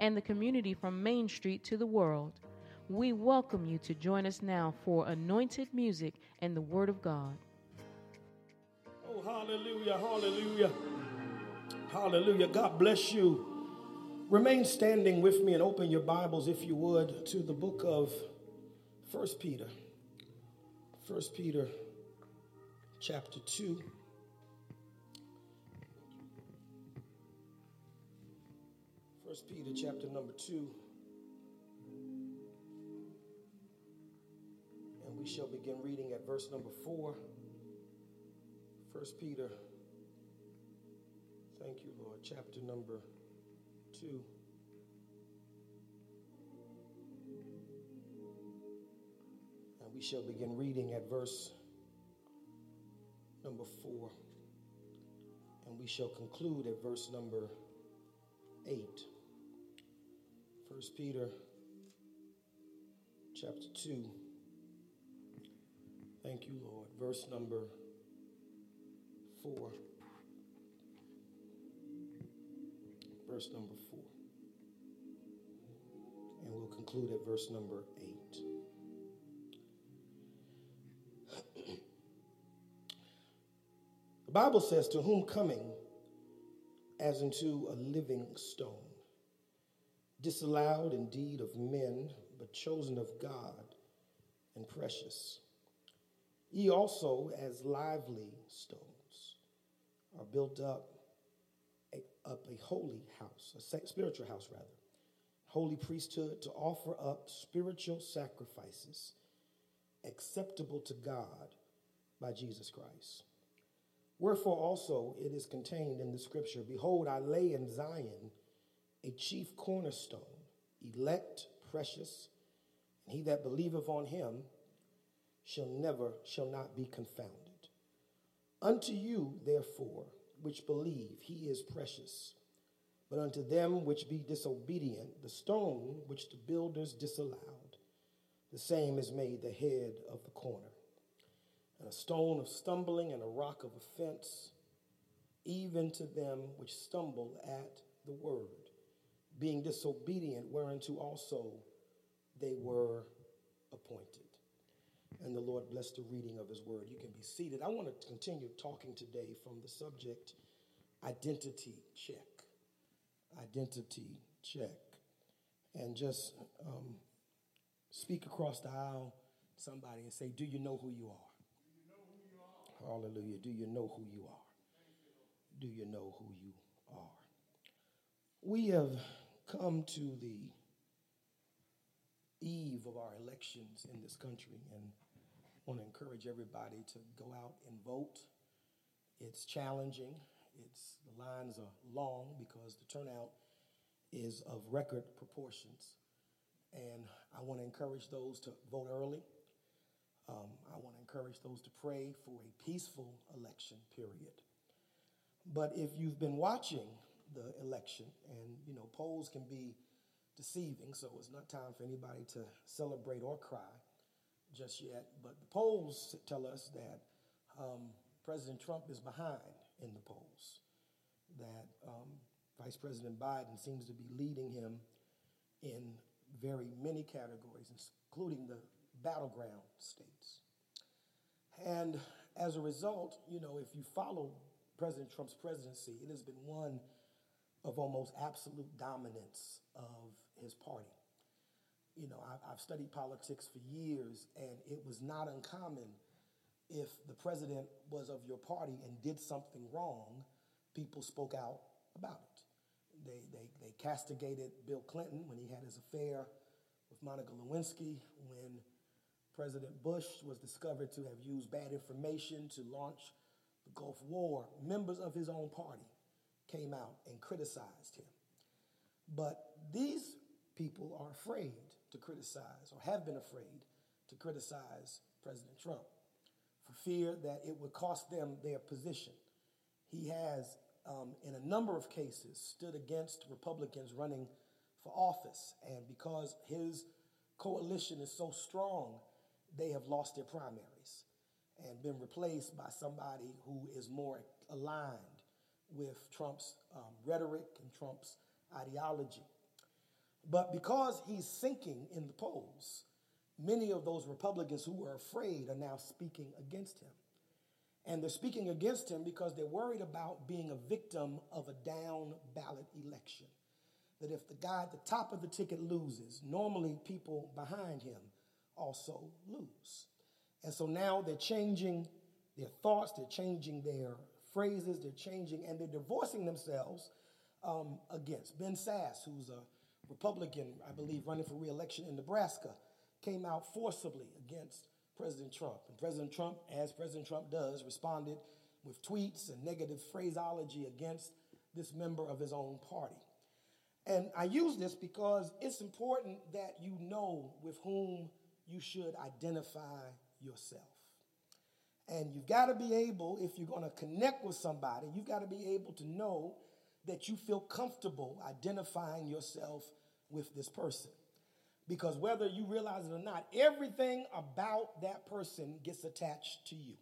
and the community from Main Street to the world. We welcome you to join us now for anointed music and the Word of God. Oh, hallelujah, hallelujah, hallelujah. God bless you. Remain standing with me and open your Bibles, if you would, to the book of 1 Peter chapter 2. Peter chapter number 2, and we shall begin reading at verse number 4. 1 Peter, thank you, Lord, chapter number 2. And we shall begin reading at verse number 4, and we shall conclude at verse number 8. 1 Peter chapter 2, thank you, Lord, verse number 4, and we'll conclude at verse number 8. The Bible says, to whom coming as into a living stone, disallowed indeed of men, but chosen of God and precious. Ye also, as lively stones, are built up a holy house, a spiritual house rather, holy priesthood, to offer up spiritual sacrifices acceptable to God by Jesus Christ. Wherefore also it is contained in the scripture, behold, I lay in Zion a chief cornerstone, elect, precious, and he that believeth on him shall not be confounded. Unto you, therefore, which believe, he is precious. But unto them which be disobedient, the stone which the builders disallowed, the same is made the head of the corner, and a stone of stumbling and a rock of offense, even to them which stumble at the word, being disobedient, whereunto also they were appointed. And the Lord bless the reading of his word. You can be seated. I want to continue talking today from the subject, identity check. Identity check. And just speak across the aisle to somebody and say, do you know who you are? Hallelujah. Do you know who you are? Do you know who you are? We have come to the eve of our elections in this country, and I want to encourage everybody to go out and vote. It's challenging. The lines are long because the turnout is of record proportions, and I want to encourage those to vote early. I want to encourage those to pray for a peaceful election period. But if you've been watching the election, and you know, polls can be deceiving, so it's not time for anybody to celebrate or cry just yet, but the polls tell us that President Trump is behind in the polls, that Vice President Biden seems to be leading him in very many categories, including the battleground states. And as a result, you know, if you follow President Trump's presidency, it has been one of almost absolute dominance of his party. You know, I've studied politics for years, and it was not uncommon if the president was of your party and did something wrong, people spoke out about it. They castigated Bill Clinton when he had his affair with Monica Lewinsky, when President Bush was discovered to have used bad information to launch the Gulf War. Members of his own party came out and criticized him. But these people are afraid to criticize, or have been afraid to criticize President Trump, for fear that it would cost them their position. He has, in a number of cases, stood against Republicans running for office. And because his coalition is so strong, they have lost their primaries and been replaced by somebody who is more aligned with Trump's rhetoric and Trump's ideology. But because he's sinking in the polls, many of those Republicans who were afraid are now speaking against him. And they're speaking against him because they're worried about being a victim of a down-ballot election. That if the guy at the top of the ticket loses, normally people behind him also lose. And so now they're changing their thoughts, they're changing their phrases, they're changing, and they're divorcing themselves against. Ben Sasse, who's a Republican, I believe, running for re-election in Nebraska, came out forcibly against President Trump. And President Trump, as President Trump does, responded with tweets and negative phraseology against this member of his own party. And I use this because it's important that you know with whom you should identify yourself. And you've got to be able, if you're going to connect with somebody, you've got to be able to know that you feel comfortable identifying yourself with this person. Because whether you realize it or not, everything about that person gets attached to you.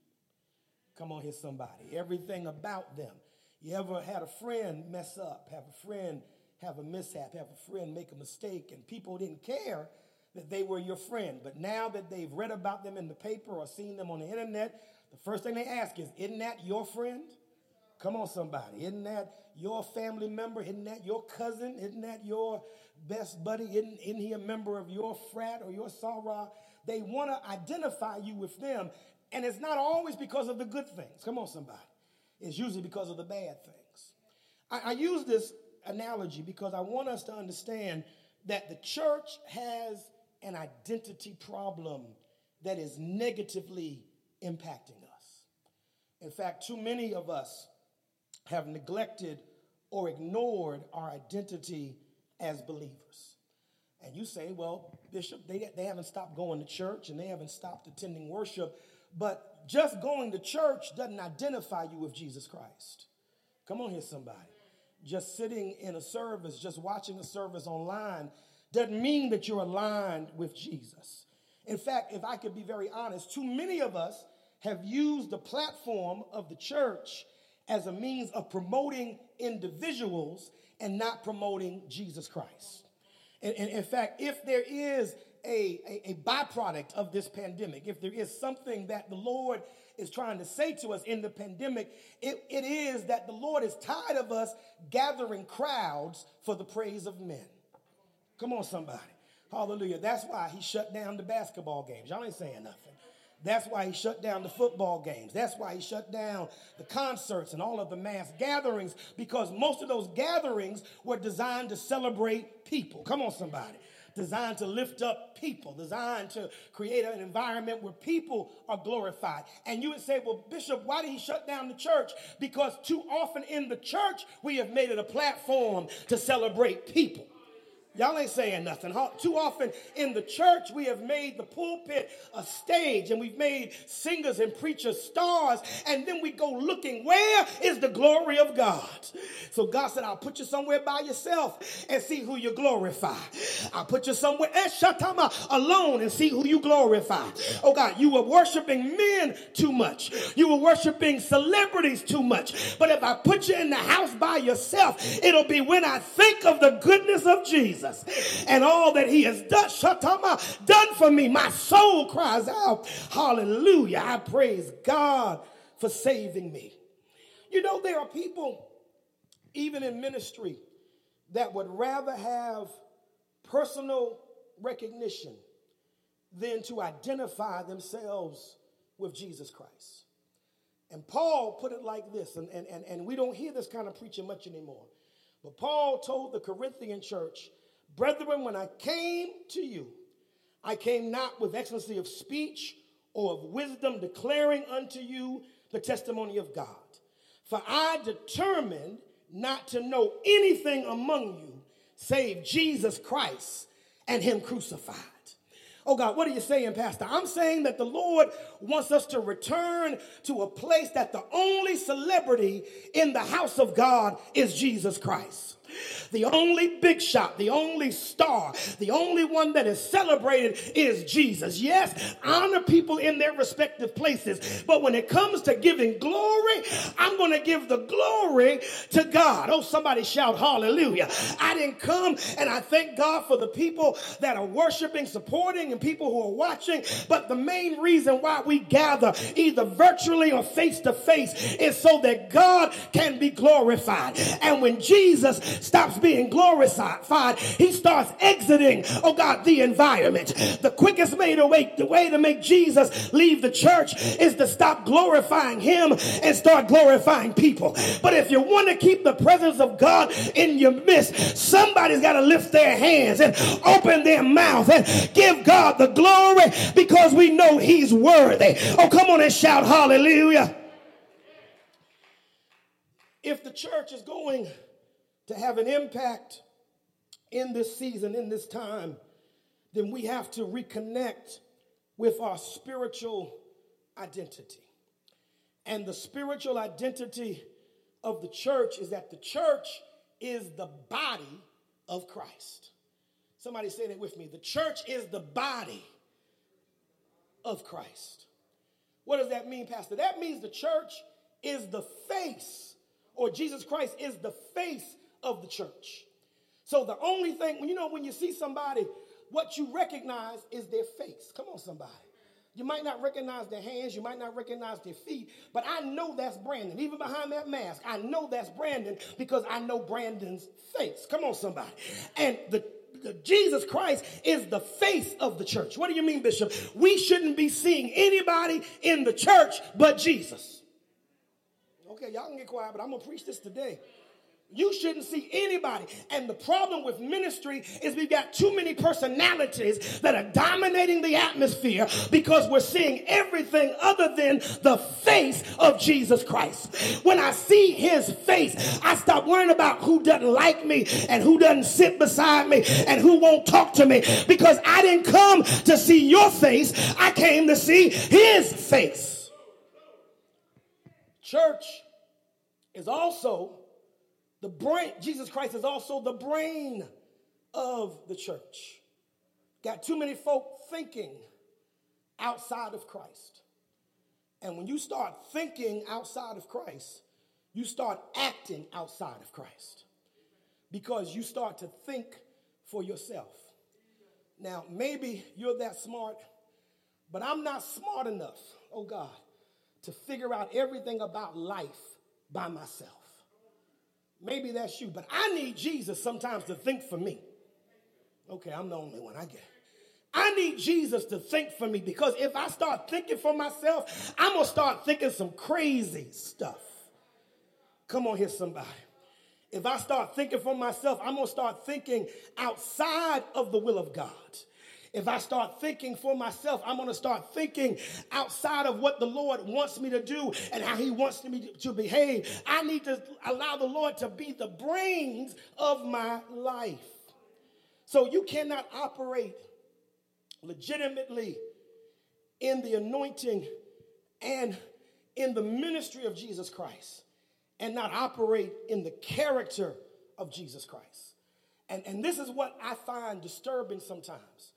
Come on here, somebody. Everything about them. You ever had a friend mess up, have a friend have a mishap, have a friend make a mistake, and people didn't care that they were your friend. But now that they've read about them in the paper or seen them on the internet, the first thing they ask is, isn't that your friend? Come on, somebody. Isn't that your family member? Isn't that your cousin? Isn't that your best buddy? Isn't he a member of your frat or your soror? They want to identify you with them, and it's not always because of the good things. Come on, somebody. It's usually because of the bad things. I use this analogy because I want us to understand that the church has an identity problem that is negatively impacting us. In fact, too many of us have neglected or ignored our identity as believers. And you say, well, Bishop, they haven't stopped going to church and they haven't stopped attending worship, but just going to church doesn't identify you with Jesus Christ. Come on here, somebody. Just sitting in a service, just watching a service online doesn't mean that you're aligned with Jesus. In fact, if I could be very honest, too many of us have used the platform of the church as a means of promoting individuals and not promoting Jesus Christ. And in fact, if there is a byproduct of this pandemic, if there is something that the Lord is trying to say to us in the pandemic, it is that the Lord is tired of us gathering crowds for the praise of men. Come on, somebody. Hallelujah. That's why he shut down the basketball games. Y'all ain't saying nothing. That's why he shut down the football games. That's why he shut down the concerts and all of the mass gatherings, because most of those gatherings were designed to celebrate people. Come on, somebody. Designed to lift up people, designed to create an environment where people are glorified. And you would say, well, Bishop, why did he shut down the church? Because too often in the church, we have made it a platform to celebrate people. Y'all ain't saying nothing. Too often in the church, we have made the pulpit a stage, and we've made singers and preachers stars, and then we go looking, where is the glory of God? So God said, I'll put you somewhere by yourself and see who you glorify. I'll put you somewhere alone and see who you glorify. Oh God, you were worshiping men too much. You were worshiping celebrities too much. But if I put you in the house by yourself, it'll be when I think of the goodness of Jesus and all that he has done for me. My soul cries out, hallelujah. I praise God for saving me. You know, there are people, even in ministry, that would rather have personal recognition than to identify themselves with Jesus Christ. And Paul put it like this, and we don't hear this kind of preaching much anymore. But Paul told the Corinthian church, brethren, when I came to you, I came not with excellency of speech or of wisdom, declaring unto you the testimony of God. For I determined not to know anything among you save Jesus Christ and him crucified. Oh God, what are you saying, Pastor? I'm saying that the Lord wants us to return to a place that the only celebrity in the house of God is Jesus Christ. The only big shot, the only star, the only one that is celebrated is Jesus. Yes, honor people in their respective places. But when it comes to giving glory, I'm going to give the glory to God. Oh, somebody shout hallelujah. I didn't come, and I thank God for the people that are worshiping, supporting, and people who are watching. But the main reason why we gather either virtually or face to face is so that God can be glorified. And when Jesus stops being glorified, he starts exiting, oh God, the environment. The quickest way to make Jesus leave the church is to stop glorifying him and start glorifying people. But if you want to keep the presence of God in your midst, somebody's got to lift their hands and open their mouth and give God the glory, because we know he's worthy. Oh, come on and shout hallelujah. If the church is going to have an impact in this season, in this time, then we have to reconnect with our spiritual identity. And the spiritual identity of the church is that the church is the body of Christ. Somebody say that with me. The church is the body of Christ. What does that mean, Pastor? That means the church is the face, or Jesus Christ is the face of the church. So the only thing, when you see somebody, what you recognize is their face. Come on, somebody. You might not recognize their hands, you might not recognize their feet, but I know that's Brandon. Even behind that mask, I know that's Brandon because I know Brandon's face. Come on, somebody. And Jesus Christ is the face of the church. What do you mean, Bishop? We shouldn't be seeing anybody in the church but Jesus. Okay, y'all can get quiet, but I'm going to preach this today. You shouldn't see anybody. And the problem with ministry is we've got too many personalities that are dominating the atmosphere because we're seeing everything other than the face of Jesus Christ. When I see his face, I stop worrying about who doesn't like me and who doesn't sit beside me and who won't talk to me, because I didn't come to see your face. I came to see his face. Church is also the brain. Jesus Christ is also the brain of the church. Got too many folk thinking outside of Christ. And when you start thinking outside of Christ, you start acting outside of Christ, because you start to think for yourself. Now, maybe you're that smart, but I'm not smart enough, oh God, to figure out everything about life by myself. Maybe that's you, but I need Jesus sometimes to think for me. Okay, I'm the only one, I get it. I need Jesus to think for me, because if I start thinking for myself, I'm going to start thinking some crazy stuff. Come on here, somebody. If I start thinking for myself, I'm going to start thinking outside of the will of God. If I start thinking for myself, I'm going to start thinking outside of what the Lord wants me to do and how he wants me to behave. I need to allow the Lord to be the brains of my life. So you cannot operate legitimately in the anointing and in the ministry of Jesus Christ and not operate in the character of Jesus Christ. And this is what I find disturbing sometimes,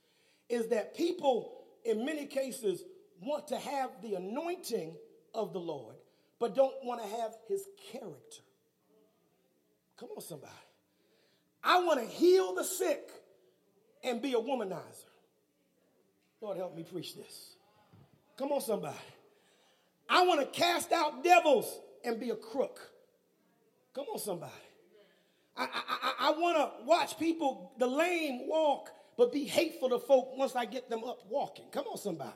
is that people, in many cases, want to have the anointing of the Lord, but don't want to have his character. Come on, somebody. I want to heal the sick and be a womanizer. Lord, help me preach this. Come on, somebody. I want to cast out devils and be a crook. Come on, somebody. I want to watch people, the lame, walk, but be hateful to folk once I get them up walking. Come on, somebody.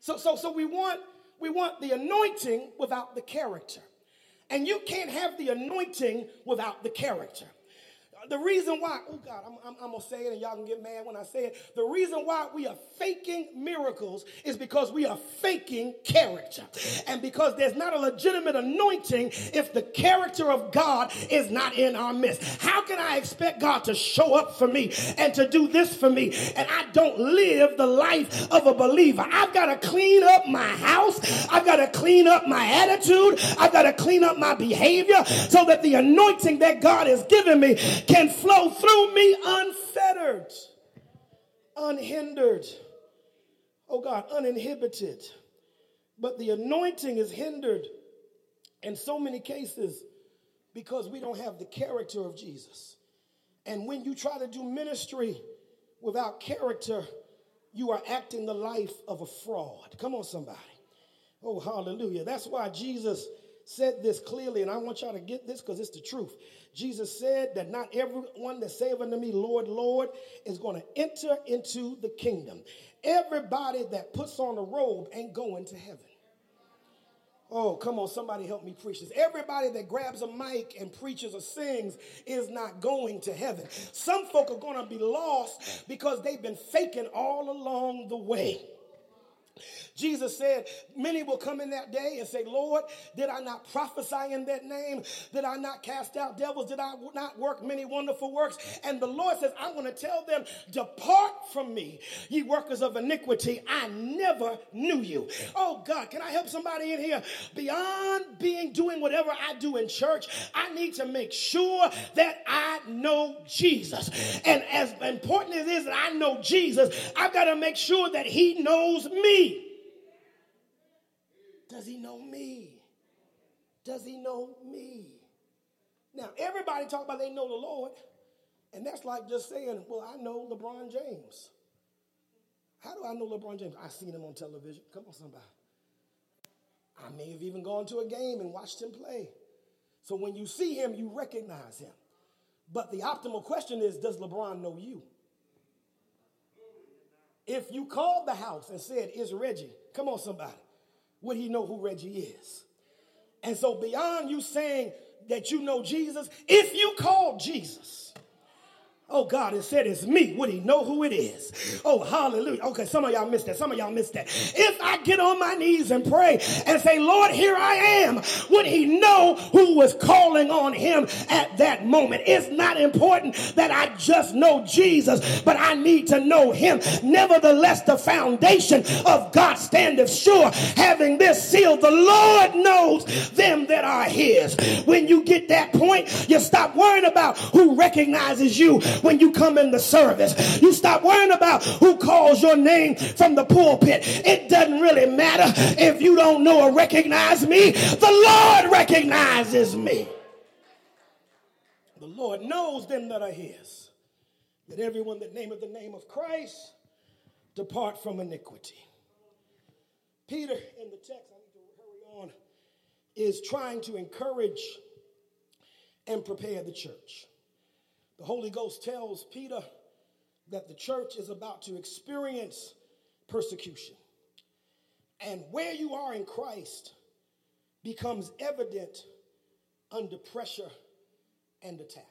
So we want the anointing without the character. And you can't have the anointing without the character. The reason why, oh God, I'm going to say it and y'all can get mad when I say it. The reason why we are faking miracles is because we are faking character. And because there's not a legitimate anointing if the character of God is not in our midst. How can I expect God to show up for me and to do this for me and I don't live the life of a believer? I've got to clean up my house. I've got to clean up my attitude. I've got to clean up my behavior so that the anointing that God has given me can flow through me unfettered, unhindered, oh God, uninhibited. But the anointing is hindered in so many cases because we don't have the character of Jesus. And when you try to do ministry without character, you are acting the life of a fraud. Come on, somebody. Oh, hallelujah. That's why Jesus said this clearly, and I want y'all to get this because it's the truth. Jesus said that not everyone that saith unto me, Lord, Lord, is going to enter into the kingdom. Everybody that puts on a robe ain't going to heaven. Oh, come on, somebody help me preach this. Everybody that grabs a mic and preaches or sings is not going to heaven. Some folk are going to be lost because they've been faking all along the way. Jesus said, many will come in that day and say, Lord, did I not prophesy in that name? Did I not cast out devils? Did I not work many wonderful works? And the Lord says, I'm going to tell them, depart from me, ye workers of iniquity. I never knew you. Oh, God, can I help somebody in here? Beyond doing whatever I do in church, I need to make sure that I know Jesus. And as important as it is that I know Jesus, I've got to make sure that he knows me. Does he know me? Does he know me? Now, everybody talk about they know the Lord, and that's like just saying, well, I know LeBron James. How do I know LeBron James? I've seen him on television. Come on, somebody. I may have even gone to a game and watched him play. So when you see him, you recognize him. But the optimal question is, does LeBron know you? If you called the house and said, it's Reggie, come on, somebody. Would he know who Reggie is? And so beyond you saying that you know Jesus, if you call Jesus, oh God, it said it's me, would he know who it is? Oh, hallelujah. Okay, some of y'all missed that. Some of y'all missed that. If I get on my knees and pray and say, Lord, here I am, would he know who was calling on him at that moment? It's not important that I just know Jesus, but I need to know him. Nevertheless, the foundation of God standeth sure, having this seal, the Lord knows them that are his. When you get that point, you stop worrying about who recognizes you when you come in the service. You stop worrying about who calls your name from the pulpit. It doesn't really matter if you don't know or recognize me. The Lord recognizes me. The Lord knows them that are his. That everyone that nameth the name of Christ depart from iniquity. Peter, in the text, I need to hurry on, is trying to encourage and prepare the church. The Holy Ghost tells Peter that the church is about to experience persecution. And where you are in Christ becomes evident under pressure and attack.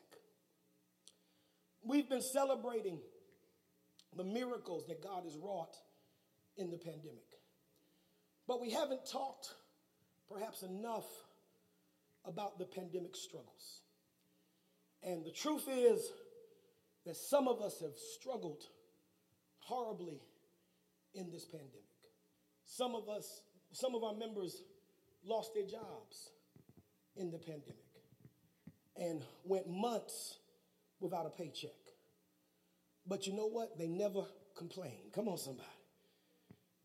We've been celebrating the miracles that God has wrought in the pandemic. But we haven't talked perhaps enough about the pandemic struggles. And the truth is that some of us have struggled horribly in this pandemic. Some of our members lost their jobs in the pandemic and went months without a paycheck. But you know what? They never complained. Come on, somebody.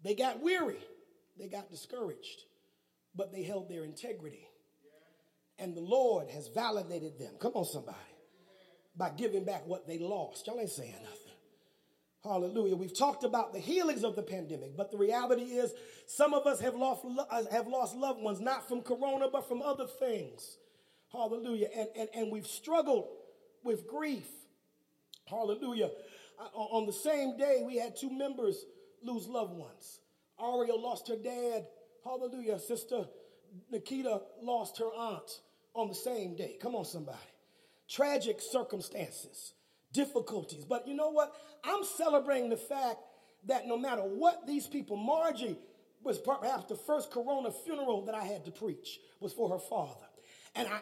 They got weary. They got discouraged. But they held their integrity. And the Lord has validated them. Come on, somebody. By giving back what they lost. Y'all ain't saying nothing. Hallelujah. We've talked about the healings of the pandemic, but the reality is some of us have lost loved ones, not from corona, but from other things. Hallelujah. And we've struggled with grief. Hallelujah. On the same day, we had two members lose loved ones. Aria lost her dad. Hallelujah. Sister Nikita lost her aunt on the same day. Come on, somebody. tragic circumstances, difficulties. But you know what? I'm celebrating the fact that no matter what these people, Margie was perhaps the first Corona funeral that I had to preach was for her father.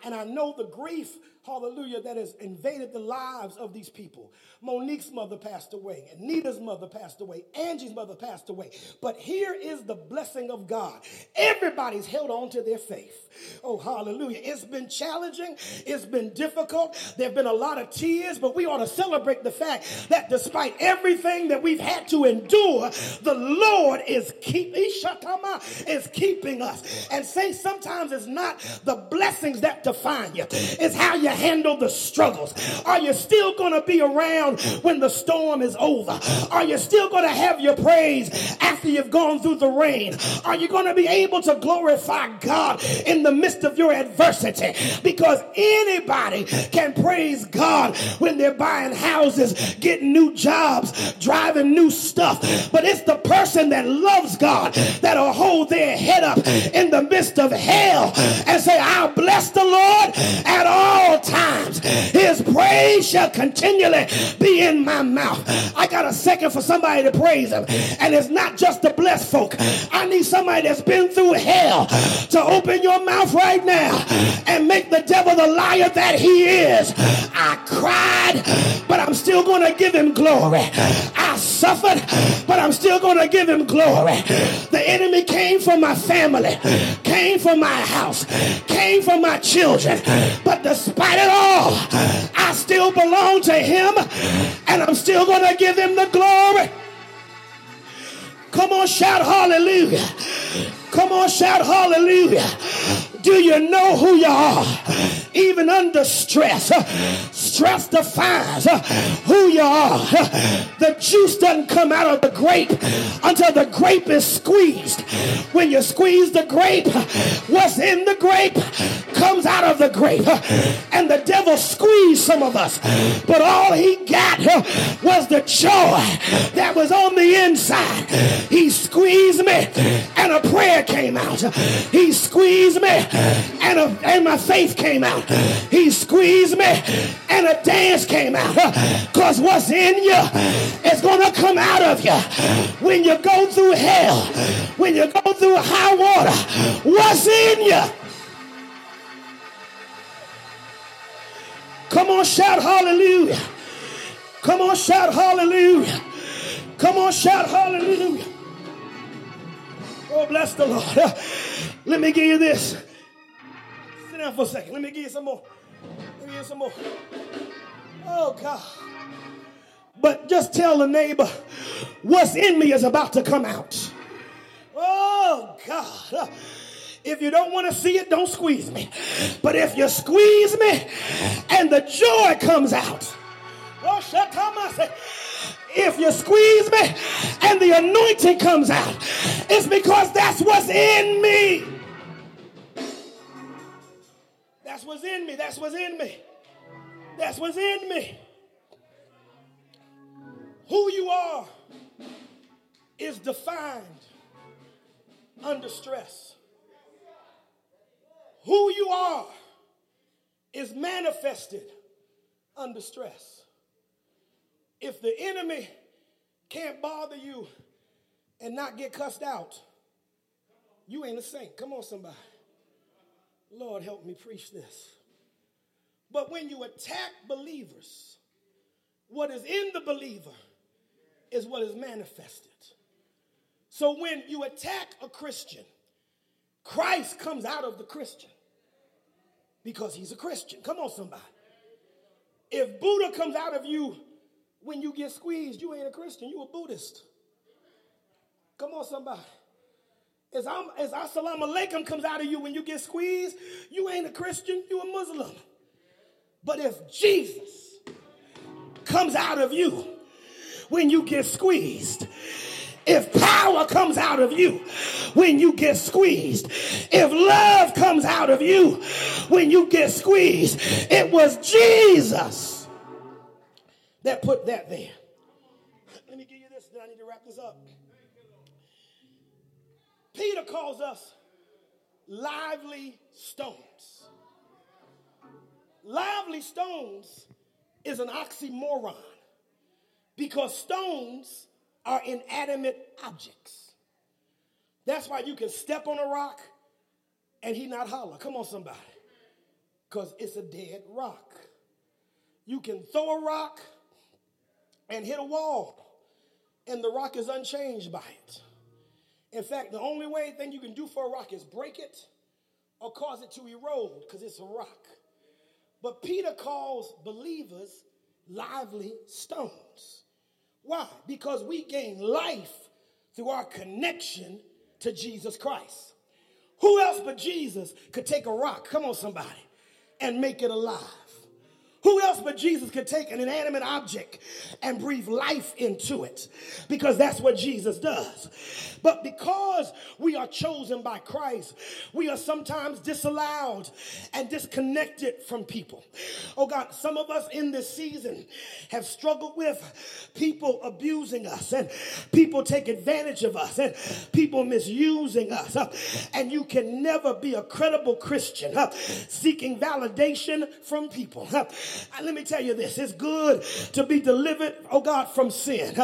And I know the grief, hallelujah, that has invaded the lives of these people. Monique's mother passed away. Anita's mother passed away. Angie's mother passed away. But here is the blessing of God. Everybody's held on to their faith. Oh, hallelujah. It's been challenging. It's been difficult. There have been a lot of tears, but we ought to celebrate the fact that despite everything that we've had to endure, the Lord is keeping us. And say sometimes it's not the blessings that define you. It's how you handle the struggles. Are you still going to be around when the storm is over? Are you still going to have your praise after you've gone through the rain? Are you going to be able to glorify God in the midst of your adversity? Because anybody can praise God when they're buying houses, getting new jobs, driving new stuff. But it's the person that loves God that'll hold their head up in the midst of hell and say, I'll bless the Lord at all times. His praise shall continually be in my mouth. I got a second for somebody to praise him. And it's not just the blessed folk. I need somebody that's been through hell to open your mouth right now and make the devil the liar that he is. I cried, but I'm still going to give him glory. I suffered, but I'm still going to give him glory. The enemy came for my family, came for my house, came for my children, but despite it all, I still belong to him, and I'm still going to give him the glory. Come on, shout hallelujah. Come on, shout hallelujah. Do you know who you are? Even under stress, stress defines who you are. The juice doesn't come out of the grape until the grape is squeezed. When you squeeze the grape, what's in the grape comes out of the grape. And the devil squeezed some of us, but all he got was the joy that was on the inside. He squeezed me and a prayer came out. He squeezed me and my faith came out. He squeezed me and a dance came out. Because what's in you is going to come out of you. When you go through hell, when you go through high water, what's in you? Come on, shout hallelujah. Come on, shout hallelujah. Come on, shout hallelujah. Oh, bless the Lord. Let me give you this. Sit down for a second. Let me give you some more. Let me give you some more. Oh, God. But just tell the neighbor, what's in me is about to come out. Oh, God. If you don't want to see it, don't squeeze me. But if you squeeze me and the joy comes out. Oh, Shatamase. If you squeeze me and the anointing comes out, it's because that's what's in me. That's what's in me. That's what's in me. That's what's in me. Who you are is defined under stress. Who you are is manifested under stress. If the enemy can't bother you and not get cussed out, you ain't a saint. Come on, somebody. Lord, help me preach this. But when you attack believers, what is in the believer is what is manifested. So when you attack a Christian, Christ comes out of the Christian because he's a Christian. Come on, somebody. If Buddha comes out of you, when you get squeezed, you ain't a Christian, you a Buddhist. Come on, somebody. As Assalamu Alaikum comes out of you when you get squeezed, you ain't a Christian, you a Muslim. But if Jesus comes out of you when you get squeezed, if power comes out of you when you get squeezed, if love comes out of you when you get squeezed, it was Jesus that put that there. Let me give you this, then I need to wrap this up. Peter calls us lively stones. lively stones is an oxymoron because stones are inanimate objects. That's why you can step on a rock and he not holler. Come on, somebody. Because it's a dead rock. You can throw a rock and hit a wall, and the rock is unchanged by it. In fact, the only way thing you can do for a rock is break it or cause it to erode because it's a rock. But Peter calls believers lively stones. Why? Because we gain life through our connection to Jesus Christ. Who else but Jesus could take a rock, come on somebody, and make it alive? Who else but Jesus could take an inanimate object and breathe life into it? Because that's what Jesus does. But because we are chosen by Christ, we are sometimes disallowed and disconnected from people. Oh God, some of us in this season have struggled with people abusing us and people take advantage of us and people misusing us. And you can never be a credible Christian seeking validation from people. Let me tell you this, it's good to be delivered, oh God, from sin,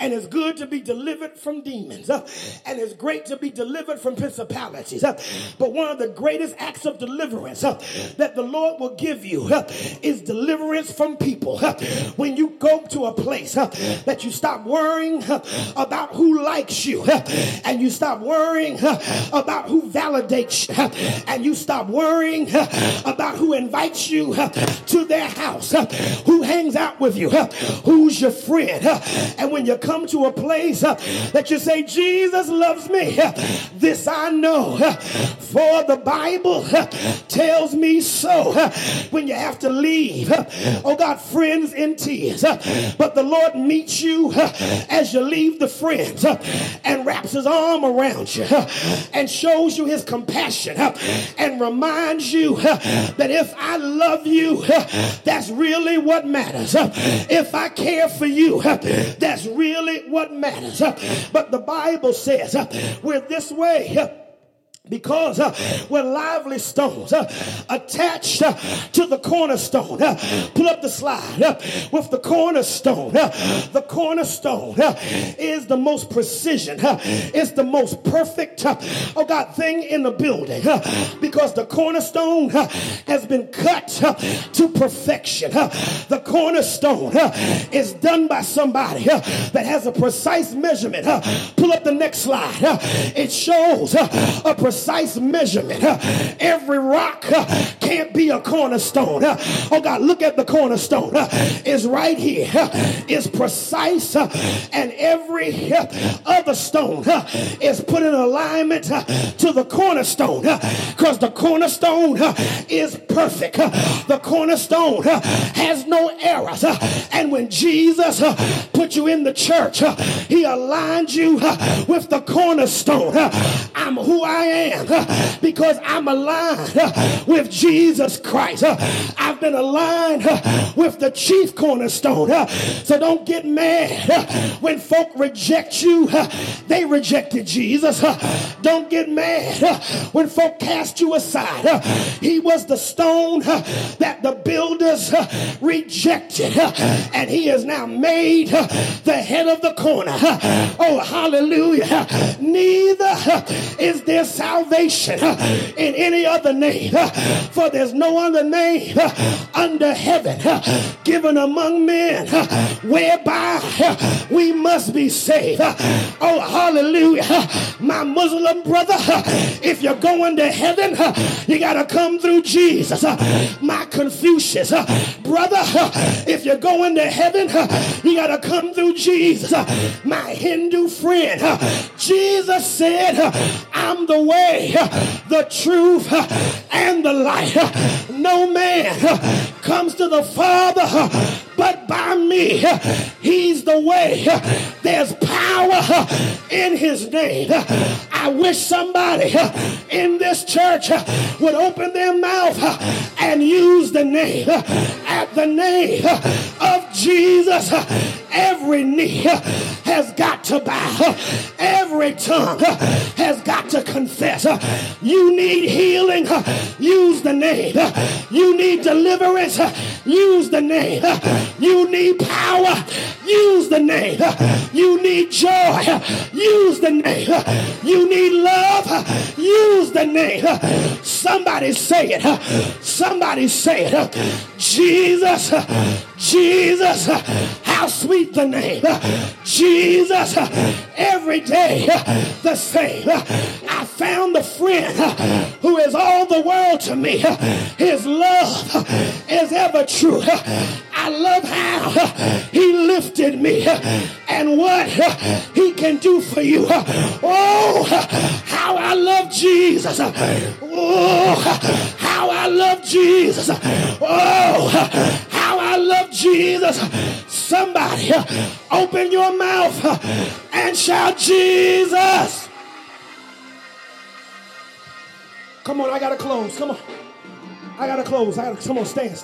and it's good to be delivered from demons, and it's great to be delivered from principalities, but one of the greatest acts of deliverance that the Lord will give you is deliverance from people. When you go to a place that you stop worrying about who likes you, and you stop worrying about who validates you, and you stop worrying about who invites you to their house, who hangs out with you, who's your friend, and when you come to a place that you say, Jesus loves me, this I know, for the Bible tells me so, when you have to leave, oh God, friends in tears, but the Lord meets you as you leave the friends, and wraps his arm around you, and shows you his compassion, and reminds you that if I love you, that's really what matters. If I care for you, that's really what matters. But the Bible says we're this way because we're lively stones attached to the cornerstone. Pull up the slide with the cornerstone. The cornerstone is the most precision. It's the most perfect, oh God, thing in the building because the cornerstone has been cut to perfection. The cornerstone is done by somebody that has a precise measurement. Pull up the next slide. It shows a precise measurement. Every rock can't be a cornerstone. Oh God, look at the cornerstone. It's right here. It's precise, and every other stone is put in alignment to the cornerstone because the cornerstone is perfect. The cornerstone has no errors, and when Jesus put you in the church, he aligned you with the cornerstone. I'm who I am because I'm aligned with Jesus Christ. I've been aligned with the chief cornerstone. So don't get mad when folk reject you. They rejected Jesus. Don't get mad when folk cast you aside. He was the stone that the builders rejected. And he is now made the head of the corner. Oh, hallelujah. Neither is there salvation in any other name, for there's no other name under heaven given among men whereby we must be saved. Oh, hallelujah. My Muslim brother, if you're going to heaven, you gotta come through Jesus. My Confucius brother, if you're going to heaven, you gotta come through Jesus. My Hindu friend, Jesus said, I'm the way, the truth, and the light. No man comes to the Father but by me. He's the way. There's power in his name. I wish somebody in this church would open their mouth and use the name. At the name of Jesus, every knee has got to bow. Every tongue has got to confess. You need healing, use the name. You need deliverance, use the name. You need power, use the name. You need joy, use the name. You need love, use the name. Somebody say it. Somebody say it. Jesus, Jesus, how sweet the name. Jesus, every day the same. I found the friend who is all the world to me. His love is ever true. I love how he lifted me and what he can do for you. Oh, how I love Jesus. Oh, how I love Jesus. Oh, how I love Jesus. Somebody open your mouth and shout Jesus. Come on, I gotta close. Come on. I gotta close. Come on, stand.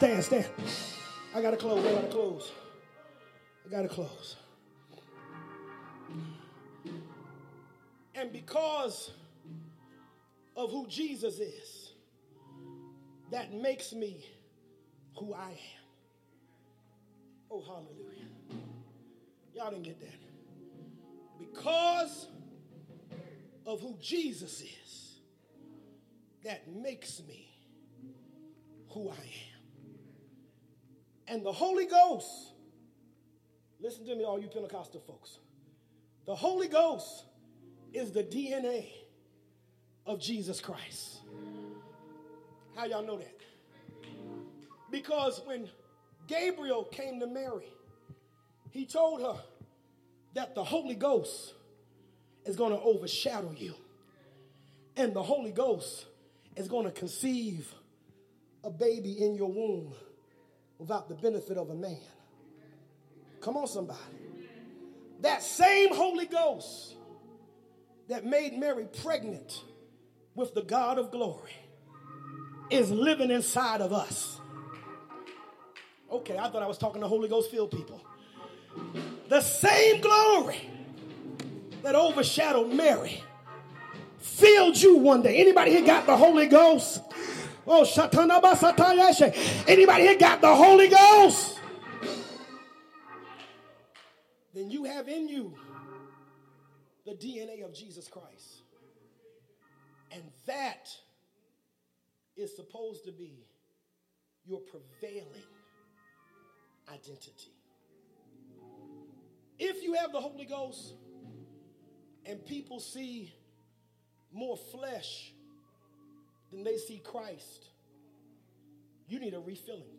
I gotta close. And because of who Jesus is, that makes me who I am. Oh, hallelujah. Y'all didn't get that. Because of who Jesus is, that makes me who I am. And the Holy Ghost, listen to me, all you Pentecostal folks. The Holy Ghost is the DNA of Jesus Christ. How y'all know that? Because when Gabriel came to Mary, he told her that the Holy Ghost is going to overshadow you. And the Holy Ghost is going to conceive a baby in your womb without the benefit of a man. Come on, somebody. That same Holy Ghost that made Mary pregnant with the God of glory is living inside of us. Okay, I thought I was talking to Holy Ghost filled people. The same glory that overshadowed Mary filled you one day. Anybody here got the Holy Ghost? Oh, Shatanaba Satayashe. Anybody here got the Holy Ghost? Then you have in you the DNA of Jesus Christ. And that is supposed to be your prevailing identity. If you have the Holy Ghost and people see more flesh than they see Christ, you need a refilling.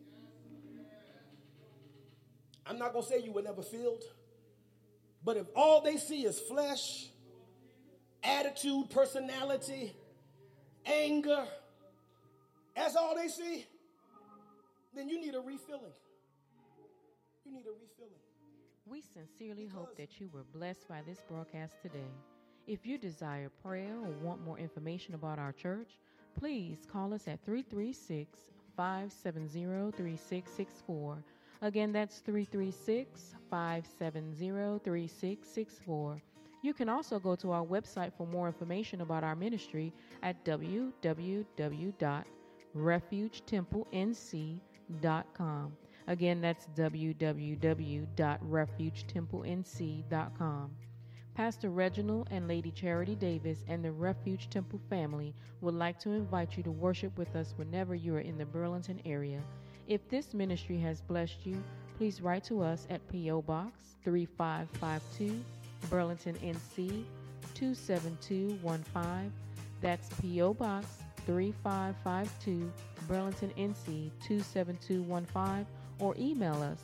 I'm not going to say you were never filled, but if all they see is flesh, attitude, personality, anger, that's all they see, then you need a refilling. You need a refilling. We sincerely hope that you were blessed by this broadcast today. If you desire prayer or want more information about our church, please call us at 336-570-3664. Again, that's 336-570-3664. You can also go to our website for more information about our ministry at www.RefugeTempleNC.com. Again, that's www.RefugeTempleNC.com. Pastor Reginald and Lady Charity Davis and the Refuge Temple family would like to invite you to worship with us whenever you are in the Burlington area. If this ministry has blessed you, please write to us at P.O. Box 3552, Burlington, NC 27215. That's P.O. Box 3552, Burlington, NC 27215. Or email us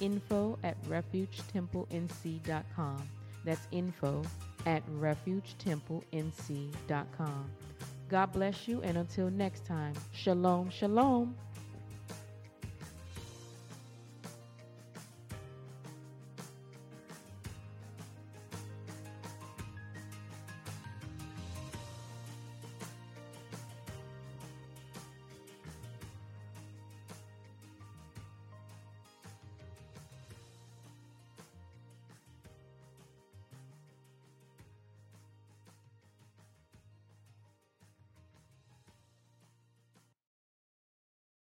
info@refugetemplenc.com. That's info@refugetemplenc.com. God bless you, and until next time, shalom, shalom.